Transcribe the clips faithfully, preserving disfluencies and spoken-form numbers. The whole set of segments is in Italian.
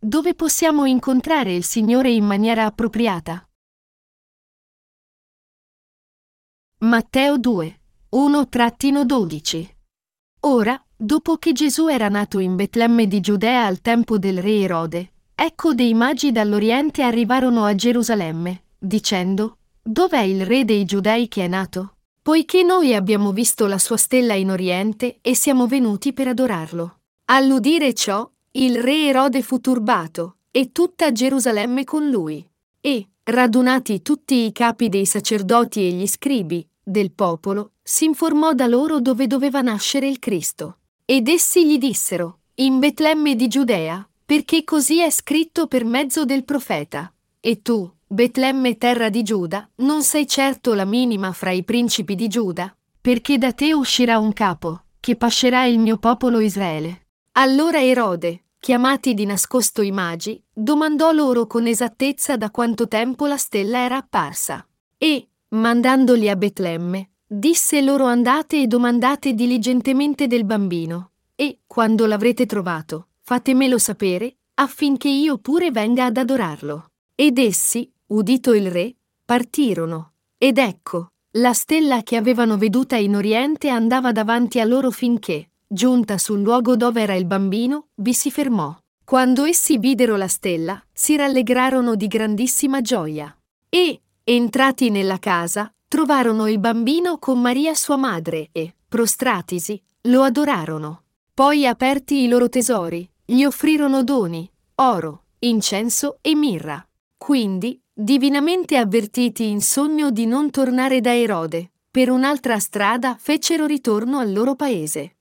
Dove possiamo incontrare il Signore in maniera appropriata? Matteo due, uno dodici. Ora, dopo che Gesù era nato in Betlemme di Giudea al tempo del re Erode, ecco dei magi dall'Oriente arrivarono a Gerusalemme, dicendo: «Dov'è il re dei Giudei che è nato? Poiché noi abbiamo visto la sua stella in Oriente e siamo venuti per adorarlo». All'udire ciò, il re Erode fu turbato, e tutta Gerusalemme con lui. E, radunati tutti i capi dei sacerdoti e gli scribi del popolo, si informò da loro dove doveva nascere il Cristo. Ed essi gli dissero: «In Betlemme di Giudea, perché così è scritto per mezzo del profeta. E tu, Betlemme terra di Giuda, non sei certo la minima fra i principi di Giuda, perché da te uscirà un capo, che pascerà il mio popolo Israele». Allora Erode, chiamati di nascosto i magi, domandò loro con esattezza da quanto tempo la stella era apparsa. E, mandandoli a Betlemme, disse loro: «Andate e domandate diligentemente del bambino, e, quando l'avrete trovato, fatemelo sapere, affinché io pure venga ad adorarlo». Ed essi, udito il re, partirono. Ed ecco, la stella che avevano veduta in Oriente andava davanti a loro finché, giunta sul luogo dove era il bambino, vi si fermò. Quando essi videro la stella, si rallegrarono di grandissima gioia. E, entrati nella casa, trovarono il bambino con Maria sua madre e, prostratisi, lo adorarono. Poi, aperti i loro tesori, gli offrirono doni, oro, incenso e mirra. Quindi, divinamente avvertiti in sogno di non tornare da Erode, per un'altra strada fecero ritorno al loro paese.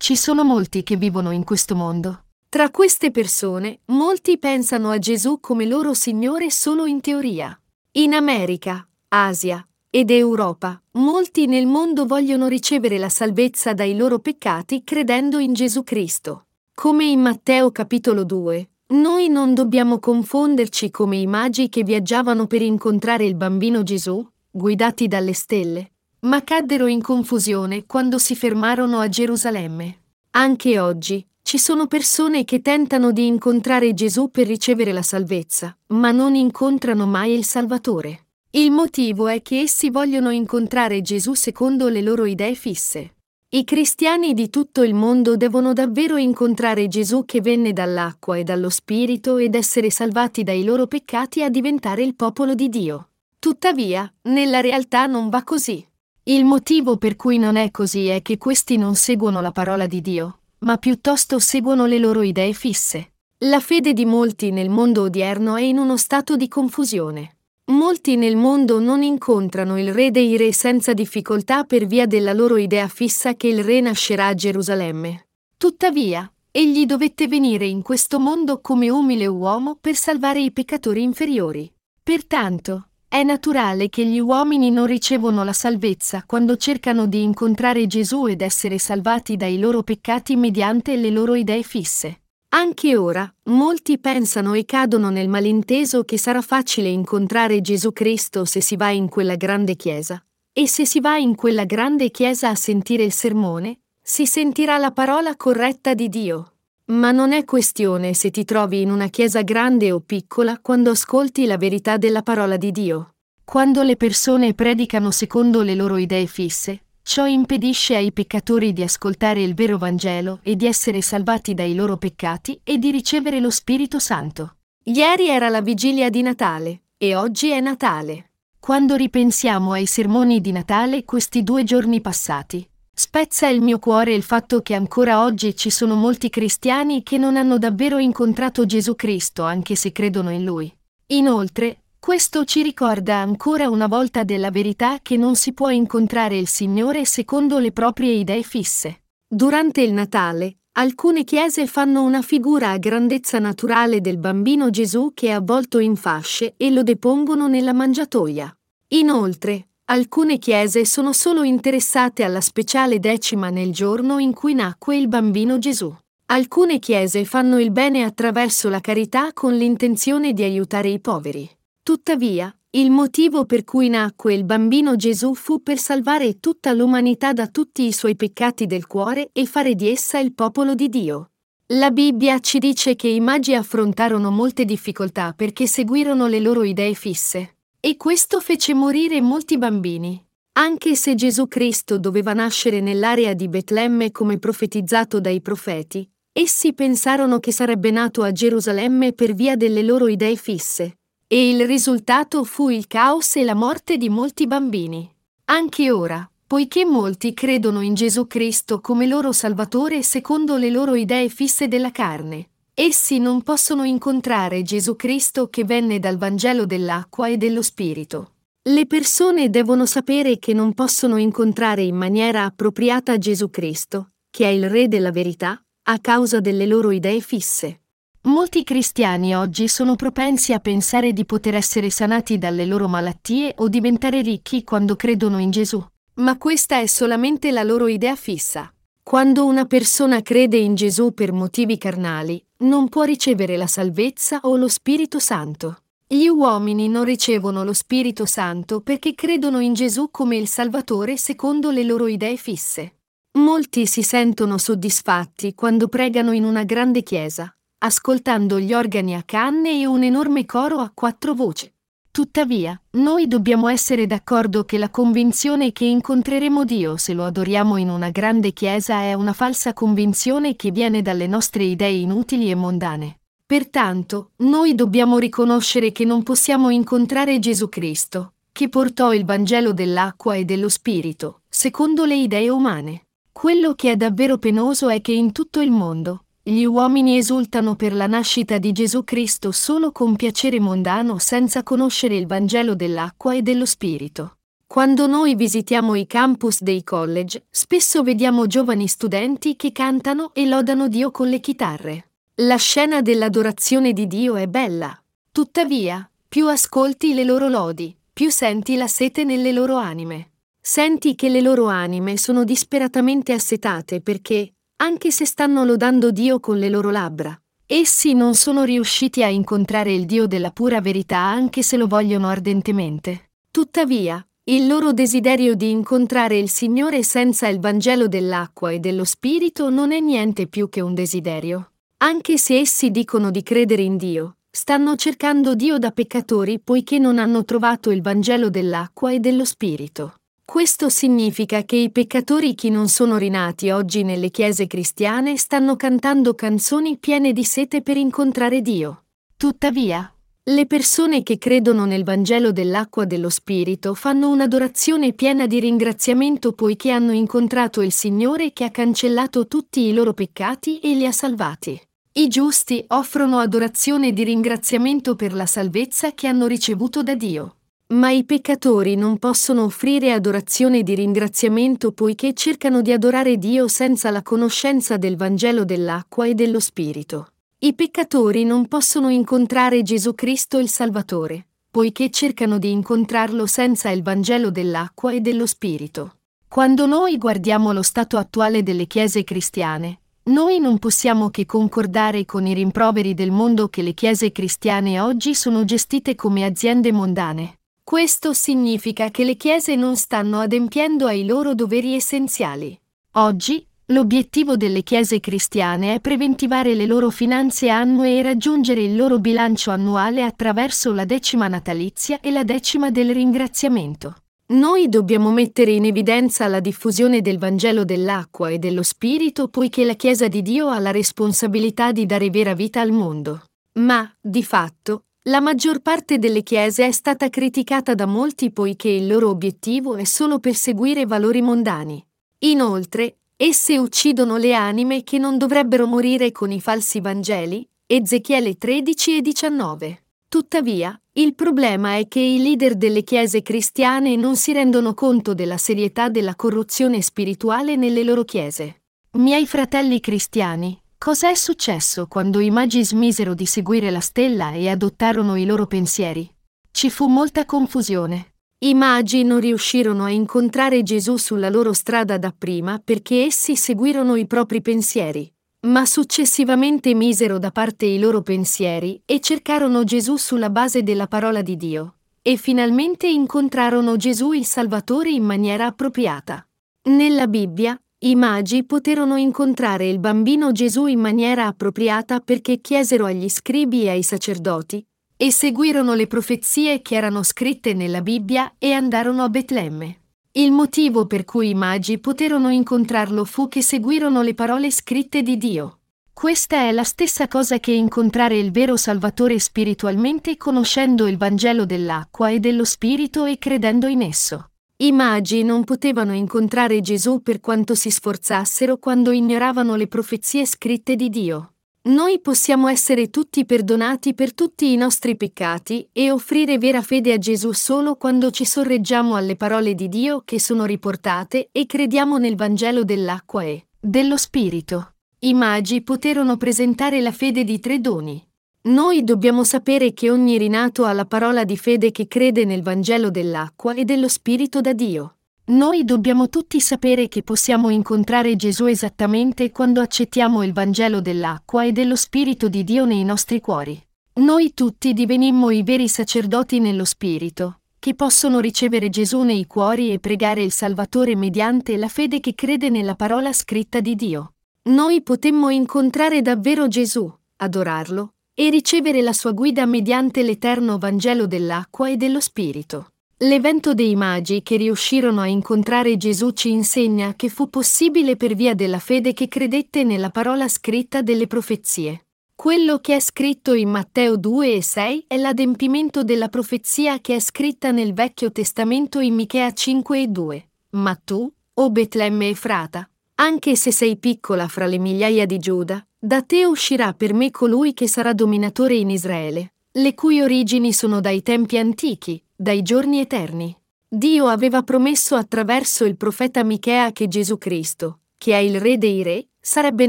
Ci sono molti che vivono in questo mondo. Tra queste persone, molti pensano a Gesù come loro Signore solo in teoria. In America, Asia ed Europa, molti nel mondo vogliono ricevere la salvezza dai loro peccati credendo in Gesù Cristo. Come in Matteo capitolo due, noi non dobbiamo confonderci come i magi che viaggiavano per incontrare il bambino Gesù, guidati dalle stelle, ma caddero in confusione quando si fermarono a Gerusalemme. Anche oggi, ci sono persone che tentano di incontrare Gesù per ricevere la salvezza, ma non incontrano mai il Salvatore. Il motivo è che essi vogliono incontrare Gesù secondo le loro idee fisse. I cristiani di tutto il mondo devono davvero incontrare Gesù che venne dall'acqua e dallo Spirito ed essere salvati dai loro peccati a diventare il popolo di Dio. Tuttavia, nella realtà non va così. Il motivo per cui non è così è che questi non seguono la parola di Dio, ma piuttosto seguono le loro idee fisse. La fede di molti nel mondo odierno è in uno stato di confusione. Molti nel mondo non incontrano il Re dei Re senza difficoltà per via della loro idea fissa che il Re nascerà a Gerusalemme. Tuttavia, egli dovette venire in questo mondo come umile uomo per salvare i peccatori inferiori. Pertanto, è naturale che gli uomini non ricevono la salvezza quando cercano di incontrare Gesù ed essere salvati dai loro peccati mediante le loro idee fisse. Anche ora, molti pensano e cadono nel malinteso che sarà facile incontrare Gesù Cristo se si va in quella grande chiesa. E se si va in quella grande chiesa a sentire il sermone, si sentirà la parola corretta di Dio. Ma non è questione se ti trovi in una chiesa grande o piccola quando ascolti la verità della parola di Dio. Quando le persone predicano secondo le loro idee fisse, ciò impedisce ai peccatori di ascoltare il vero Vangelo e di essere salvati dai loro peccati e di ricevere lo Spirito Santo. Ieri era la vigilia di Natale, e oggi è Natale. Quando ripensiamo ai sermoni di Natale questi due giorni passati, spezza il mio cuore il fatto che ancora oggi ci sono molti cristiani che non hanno davvero incontrato Gesù Cristo anche se credono in Lui. Inoltre, questo ci ricorda ancora una volta della verità che non si può incontrare il Signore secondo le proprie idee fisse. Durante il Natale, alcune chiese fanno una figura a grandezza naturale del bambino Gesù che è avvolto in fasce e lo depongono nella mangiatoia. Inoltre, alcune chiese sono solo interessate alla speciale decima nel giorno in cui nacque il bambino Gesù. Alcune chiese fanno il bene attraverso la carità con l'intenzione di aiutare i poveri. Tuttavia, il motivo per cui nacque il bambino Gesù fu per salvare tutta l'umanità da tutti i suoi peccati del cuore e fare di essa il popolo di Dio. La Bibbia ci dice che i magi affrontarono molte difficoltà perché seguirono le loro idee fisse. E questo fece morire molti bambini. Anche se Gesù Cristo doveva nascere nell'area di Betlemme come profetizzato dai profeti, essi pensarono che sarebbe nato a Gerusalemme per via delle loro idee fisse. E il risultato fu il caos e la morte di molti bambini. Anche ora, poiché molti credono in Gesù Cristo come loro Salvatore secondo le loro idee fisse della carne, essi non possono incontrare Gesù Cristo che venne dal Vangelo dell'acqua e dello Spirito. Le persone devono sapere che non possono incontrare in maniera appropriata Gesù Cristo, che è il Re della verità, a causa delle loro idee fisse. Molti cristiani oggi sono propensi a pensare di poter essere sanati dalle loro malattie o diventare ricchi quando credono in Gesù. Ma questa è solamente la loro idea fissa. Quando una persona crede in Gesù per motivi carnali, non può ricevere la salvezza o lo Spirito Santo. Gli uomini non ricevono lo Spirito Santo perché credono in Gesù come il Salvatore secondo le loro idee fisse. Molti si sentono soddisfatti quando pregano in una grande chiesa, ascoltando gli organi a canne e un enorme coro a quattro voci. Tuttavia, noi dobbiamo essere d'accordo che la convinzione che incontreremo Dio se lo adoriamo in una grande chiesa è una falsa convinzione che viene dalle nostre idee inutili e mondane. Pertanto, noi dobbiamo riconoscere che non possiamo incontrare Gesù Cristo, che portò il Vangelo dell'acqua e dello Spirito, secondo le idee umane. Quello che è davvero penoso è che in tutto il mondo, gli uomini esultano per la nascita di Gesù Cristo solo con piacere mondano senza conoscere il Vangelo dell'acqua e dello Spirito. Quando noi visitiamo i campus dei college, spesso vediamo giovani studenti che cantano e lodano Dio con le chitarre. La scena dell'adorazione di Dio è bella. Tuttavia, più ascolti le loro lodi, più senti la sete nelle loro anime. Senti che le loro anime sono disperatamente assetate perché, anche se stanno lodando Dio con le loro labbra, essi non sono riusciti a incontrare il Dio della pura verità anche se lo vogliono ardentemente. Tuttavia, il loro desiderio di incontrare il Signore senza il Vangelo dell'acqua e dello Spirito non è niente più che un desiderio. Anche se essi dicono di credere in Dio, stanno cercando Dio da peccatori poiché non hanno trovato il Vangelo dell'acqua e dello Spirito. Questo significa che i peccatori che non sono rinati oggi nelle chiese cristiane stanno cantando canzoni piene di sete per incontrare Dio. Tuttavia, le persone che credono nel Vangelo dell'acqua dello Spirito fanno un'adorazione piena di ringraziamento poiché hanno incontrato il Signore che ha cancellato tutti i loro peccati e li ha salvati. I giusti offrono adorazione di ringraziamento per la salvezza che hanno ricevuto da Dio. Ma i peccatori non possono offrire adorazione di ringraziamento poiché cercano di adorare Dio senza la conoscenza del Vangelo dell'acqua e dello Spirito. I peccatori non possono incontrare Gesù Cristo il Salvatore, poiché cercano di incontrarlo senza il Vangelo dell'acqua e dello Spirito. Quando noi guardiamo lo stato attuale delle chiese cristiane, noi non possiamo che concordare con i rimproveri del mondo che le chiese cristiane oggi sono gestite come aziende mondane. Questo significa che le chiese non stanno adempiendo ai loro doveri essenziali. Oggi, l'obiettivo delle chiese cristiane è preventivare le loro finanze annue e raggiungere il loro bilancio annuale attraverso la decima natalizia e la decima del ringraziamento. Noi dobbiamo mettere in evidenza la diffusione del Vangelo dell'acqua e dello Spirito poiché la Chiesa di Dio ha la responsabilità di dare vera vita al mondo. Ma, di fatto, la maggior parte delle chiese è stata criticata da molti poiché il loro obiettivo è solo perseguire valori mondani. Inoltre, esse uccidono le anime che non dovrebbero morire con i falsi Vangeli, Ezechiele tredici e diciannove. Tuttavia, il problema è che i leader delle chiese cristiane non si rendono conto della serietà della corruzione spirituale nelle loro chiese. Miei fratelli cristiani, cosa è successo quando i magi smisero di seguire la stella e adottarono i loro pensieri? Ci fu molta confusione. I magi non riuscirono a incontrare Gesù sulla loro strada dapprima perché essi seguirono i propri pensieri, ma successivamente misero da parte i loro pensieri e cercarono Gesù sulla base della parola di Dio, e finalmente incontrarono Gesù il Salvatore in maniera appropriata. Nella Bibbia, I magi poterono incontrare il bambino Gesù in maniera appropriata perché chiesero agli scribi e ai sacerdoti, e seguirono le profezie che erano scritte nella Bibbia e andarono a Betlemme. Il motivo per cui i magi poterono incontrarlo fu che seguirono le parole scritte di Dio. Questa è la stessa cosa che incontrare il vero Salvatore spiritualmente conoscendo il Vangelo dell'acqua e dello Spirito e credendo in esso. I magi non potevano incontrare Gesù per quanto si sforzassero quando ignoravano le profezie scritte di Dio. Noi possiamo essere tutti perdonati per tutti i nostri peccati e offrire vera fede a Gesù solo quando ci sorreggiamo alle parole di Dio che sono riportate e crediamo nel Vangelo dell'acqua e dello Spirito. I magi poterono presentare la fede di tre doni. Noi dobbiamo sapere che ogni rinato ha la parola di fede che crede nel Vangelo dell'acqua e dello Spirito da Dio. Noi dobbiamo tutti sapere che possiamo incontrare Gesù esattamente quando accettiamo il Vangelo dell'acqua e dello Spirito di Dio nei nostri cuori. Noi tutti divenimmo i veri sacerdoti nello Spirito, che possono ricevere Gesù nei cuori e pregare il Salvatore mediante la fede che crede nella parola scritta di Dio. Noi potemmo incontrare davvero Gesù, adorarlo, e ricevere la sua guida mediante l'eterno Vangelo dell'acqua e dello Spirito. L'evento dei magi che riuscirono a incontrare Gesù ci insegna che fu possibile per via della fede che credette nella parola scritta delle profezie. Quello che è scritto in Matteo due e sei è l'adempimento della profezia che è scritta nel Vecchio Testamento in Michea cinque e due. Ma tu, o Betlemme Efrata, anche se sei piccola fra le migliaia di Giuda, da te uscirà per me colui che sarà dominatore in Israele, le cui origini sono dai tempi antichi, dai giorni eterni. Dio aveva promesso attraverso il profeta Michea che Gesù Cristo, che è il Re dei Re, sarebbe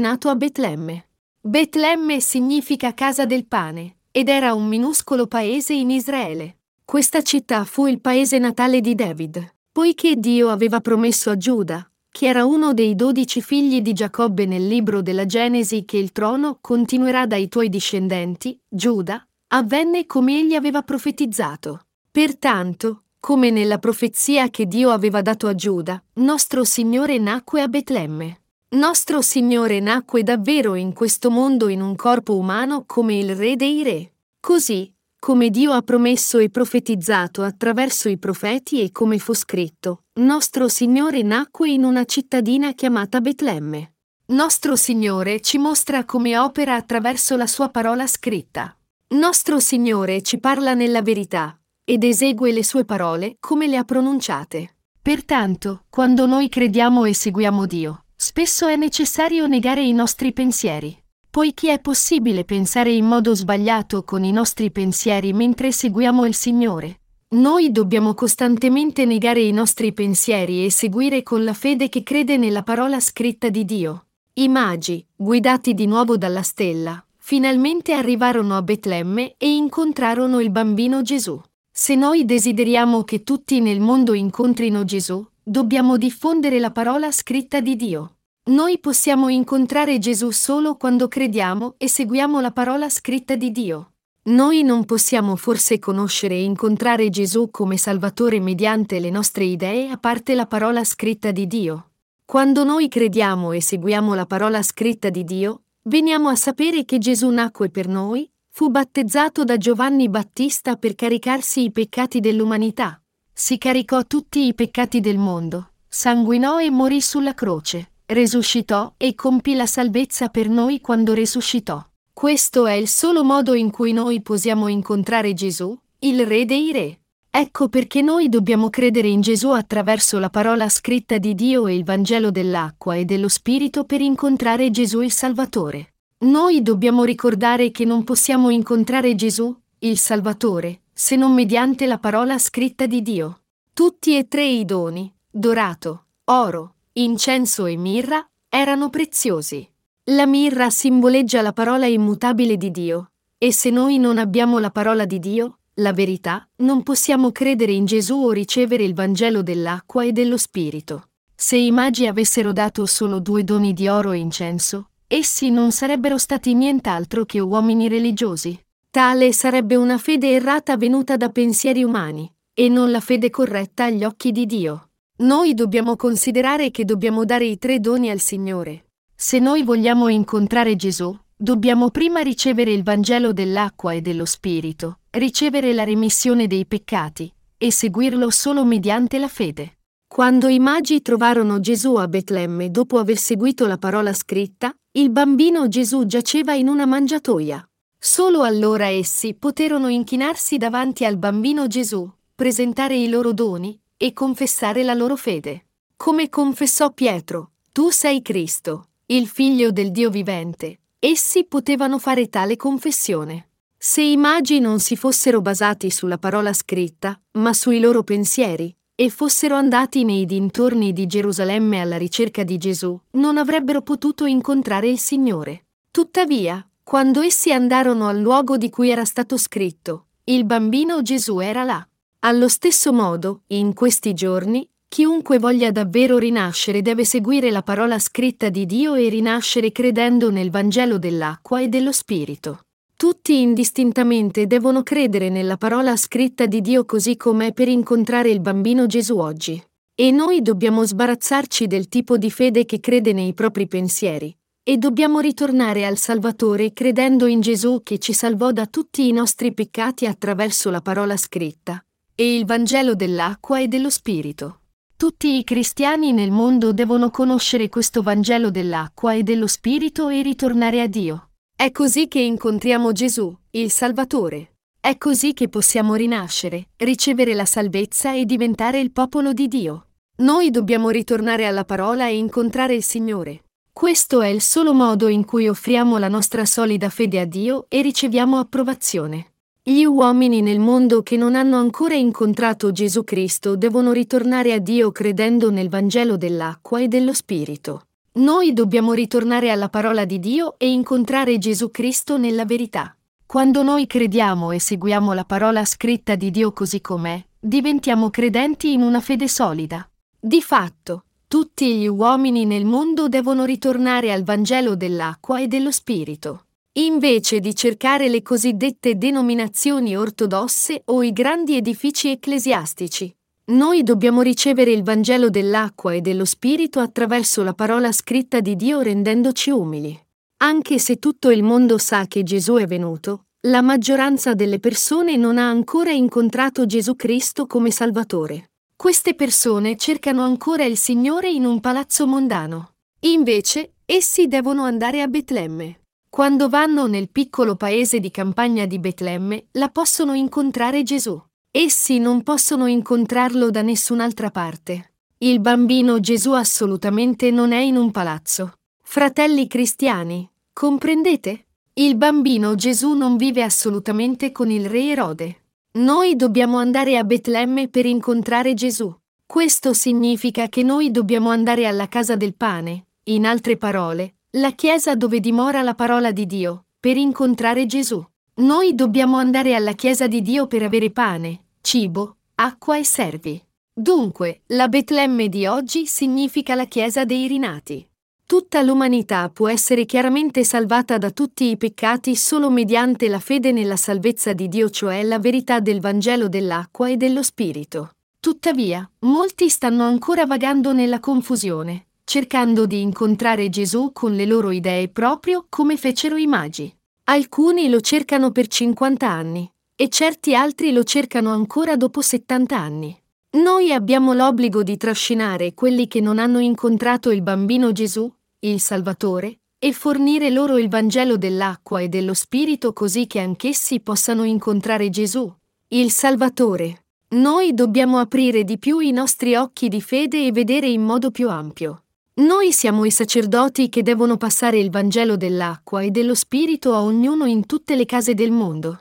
nato a Betlemme. Betlemme significa casa del pane, ed era un minuscolo paese in Israele. Questa città fu il paese natale di David, poiché Dio aveva promesso a Giuda, che era uno dei dodici figli di Giacobbe nel libro della Genesi, che il trono continuerà dai tuoi discendenti, Giuda, avvenne come egli aveva profetizzato. Pertanto, come nella profezia che Dio aveva dato a Giuda, nostro Signore nacque a Betlemme. Nostro Signore nacque davvero in questo mondo in un corpo umano come il Re dei Re. Così, come Dio ha promesso e profetizzato attraverso i profeti e come fu scritto, nostro Signore nacque in una cittadina chiamata Betlemme. Nostro Signore ci mostra come opera attraverso la sua parola scritta. Nostro Signore ci parla nella verità ed esegue le sue parole come le ha pronunciate. Pertanto, quando noi crediamo e seguiamo Dio, spesso è necessario negare i nostri pensieri, poiché è possibile pensare in modo sbagliato con i nostri pensieri mentre seguiamo il Signore. Noi dobbiamo costantemente negare i nostri pensieri e seguire con la fede che crede nella parola scritta di Dio. I magi, guidati di nuovo dalla stella, finalmente arrivarono a Betlemme e incontrarono il bambino Gesù. Se noi desideriamo che tutti nel mondo incontrino Gesù, dobbiamo diffondere la parola scritta di Dio. Noi possiamo incontrare Gesù solo quando crediamo e seguiamo la parola scritta di Dio. Noi non possiamo forse conoscere e incontrare Gesù come Salvatore mediante le nostre idee a parte la parola scritta di Dio. Quando noi crediamo e seguiamo la parola scritta di Dio, veniamo a sapere che Gesù nacque per noi, fu battezzato da Giovanni Battista per caricarsi i peccati dell'umanità. Si caricò tutti i peccati del mondo, sanguinò e morì sulla croce, resuscitò e compì la salvezza per noi quando resuscitò. Questo è il solo modo in cui noi possiamo incontrare Gesù, il Re dei Re. Ecco perché noi dobbiamo credere in Gesù attraverso la parola scritta di Dio e il Vangelo dell'acqua e dello Spirito per incontrare Gesù il Salvatore. Noi dobbiamo ricordare che non possiamo incontrare Gesù, il Salvatore, se non mediante la parola scritta di Dio. Tutti e tre i doni, dorato, oro, incenso e mirra, erano preziosi. La mirra simboleggia la parola immutabile di Dio, e se noi non abbiamo la parola di Dio, la verità, non possiamo credere in Gesù o ricevere il Vangelo dell'acqua e dello Spirito. Se i magi avessero dato solo due doni di oro e incenso, essi non sarebbero stati nient'altro che uomini religiosi. Tale sarebbe una fede errata venuta da pensieri umani, e non la fede corretta agli occhi di Dio. Noi dobbiamo considerare che dobbiamo dare i tre doni al Signore. Se noi vogliamo incontrare Gesù, dobbiamo prima ricevere il Vangelo dell'acqua e dello Spirito, ricevere la remissione dei peccati, e seguirlo solo mediante la fede. Quando i magi trovarono Gesù a Betlemme dopo aver seguito la parola scritta, il bambino Gesù giaceva in una mangiatoia. Solo allora essi poterono inchinarsi davanti al bambino Gesù, presentare i loro doni, e confessare la loro fede. Come confessò Pietro, tu sei Cristo, il Figlio del Dio vivente, essi potevano fare tale confessione. Se i magi non si fossero basati sulla parola scritta, ma sui loro pensieri, e fossero andati nei dintorni di Gerusalemme alla ricerca di Gesù, non avrebbero potuto incontrare il Signore. Tuttavia, quando essi andarono al luogo di cui era stato scritto, il bambino Gesù era là. Allo stesso modo, in questi giorni, chiunque voglia davvero rinascere deve seguire la parola scritta di Dio e rinascere credendo nel Vangelo dell'acqua e dello Spirito. Tutti indistintamente devono credere nella parola scritta di Dio così com'è per incontrare il bambino Gesù oggi. E noi dobbiamo sbarazzarci del tipo di fede che crede nei propri pensieri. E dobbiamo ritornare al Salvatore credendo in Gesù che ci salvò da tutti i nostri peccati attraverso la parola scritta e il Vangelo dell'acqua e dello Spirito. Tutti i cristiani nel mondo devono conoscere questo Vangelo dell'acqua e dello Spirito e ritornare a Dio. È così che incontriamo Gesù, il Salvatore. È così che possiamo rinascere, ricevere la salvezza e diventare il popolo di Dio. Noi dobbiamo ritornare alla parola e incontrare il Signore. Questo è il solo modo in cui offriamo la nostra solida fede a Dio e riceviamo approvazione. Gli uomini nel mondo che non hanno ancora incontrato Gesù Cristo devono ritornare a Dio credendo nel Vangelo dell'acqua e dello Spirito. Noi dobbiamo ritornare alla parola di Dio e incontrare Gesù Cristo nella verità. Quando noi crediamo e seguiamo la parola scritta di Dio così com'è, diventiamo credenti in una fede solida. Di fatto, tutti gli uomini nel mondo devono ritornare al Vangelo dell'acqua e dello Spirito. Invece di cercare le cosiddette denominazioni ortodosse o i grandi edifici ecclesiastici, noi dobbiamo ricevere il Vangelo dell'acqua e dello Spirito attraverso la parola scritta di Dio rendendoci umili. Anche se tutto il mondo sa che Gesù è venuto, la maggioranza delle persone non ha ancora incontrato Gesù Cristo come Salvatore. Queste persone cercano ancora il Signore in un palazzo mondano. Invece, essi devono andare a Betlemme. Quando vanno nel piccolo paese di campagna di Betlemme, la possono incontrare Gesù. Essi non possono incontrarlo da nessun'altra parte. Il bambino Gesù assolutamente non è in un palazzo. Fratelli cristiani, comprendete? Il bambino Gesù non vive assolutamente con il re Erode. Noi dobbiamo andare a Betlemme per incontrare Gesù. Questo significa che noi dobbiamo andare alla casa del pane, in altre parole, la chiesa dove dimora la parola di Dio, per incontrare Gesù. Noi dobbiamo andare alla chiesa di Dio per avere pane, cibo, acqua e servi. Dunque, la Betlemme di oggi significa la chiesa dei rinati. Tutta l'umanità può essere chiaramente salvata da tutti i peccati solo mediante la fede nella salvezza di Dio, cioè la verità del Vangelo dell'acqua e dello Spirito. Tuttavia, molti stanno ancora vagando nella confusione, cercando di incontrare Gesù con le loro idee proprio come fecero i magi. Alcuni lo cercano per cinquanta anni, e certi altri lo cercano ancora dopo settanta anni. Noi abbiamo l'obbligo di trascinare quelli che non hanno incontrato il bambino Gesù, il Salvatore, e fornire loro il Vangelo dell'acqua e dello Spirito così che anch'essi possano incontrare Gesù, il Salvatore. Noi dobbiamo aprire di più i nostri occhi di fede e vedere in modo più ampio. Noi siamo i sacerdoti che devono passare il Vangelo dell'acqua e dello Spirito a ognuno in tutte le case del mondo.